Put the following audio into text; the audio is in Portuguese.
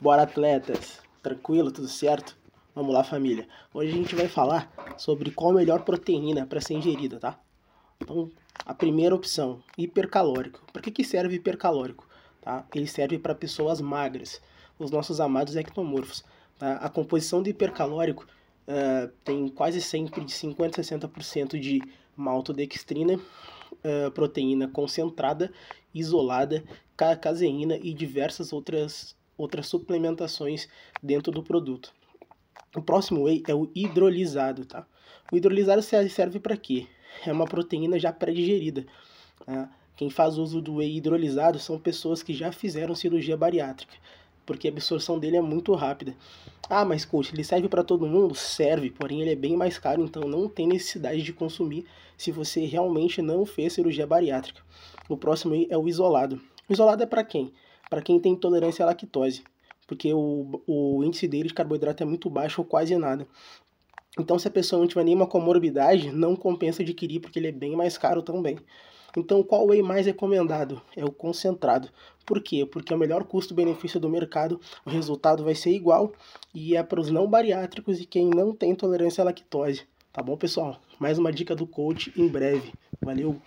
Bora, atletas! Tranquilo? Tudo certo? Vamos lá, família! Hoje a gente vai falar sobre qual a melhor proteína para ser ingerida, tá? Então, a primeira opção, hipercalórico. Para que serve hipercalórico? Tá? Ele serve para pessoas magras, os nossos amados ectomorfos. Tá? A composição do hipercalórico tem quase sempre de 50% a 60% de maltodextrina, proteína concentrada, isolada, caseína e diversas outras suplementações dentro do produto. O próximo whey é o hidrolisado, tá? O hidrolisado serve para quê? É uma proteína já pré-digerida. Tá? Quem faz uso do whey hidrolisado são pessoas que já fizeram cirurgia bariátrica, porque a absorção dele é muito rápida. Ah, mas coach, ele serve para todo mundo? Serve, porém ele é bem mais caro, então não tem necessidade de consumir se você realmente não fez cirurgia bariátrica. O próximo whey é o isolado. O isolado é para quem? Para quem tem intolerância à lactose, porque o índice dele de carboidrato é muito baixo ou quase nada. Então, se a pessoa não tiver nenhuma comorbidade, não compensa adquirir, porque ele é bem mais caro também. Então, qual whey mais recomendado? É o concentrado. Por quê? Porque é o melhor custo-benefício do mercado, o resultado vai ser igual, e é para os não bariátricos e quem não tem intolerância à lactose. Tá bom, pessoal? Mais uma dica do coach em breve. Valeu!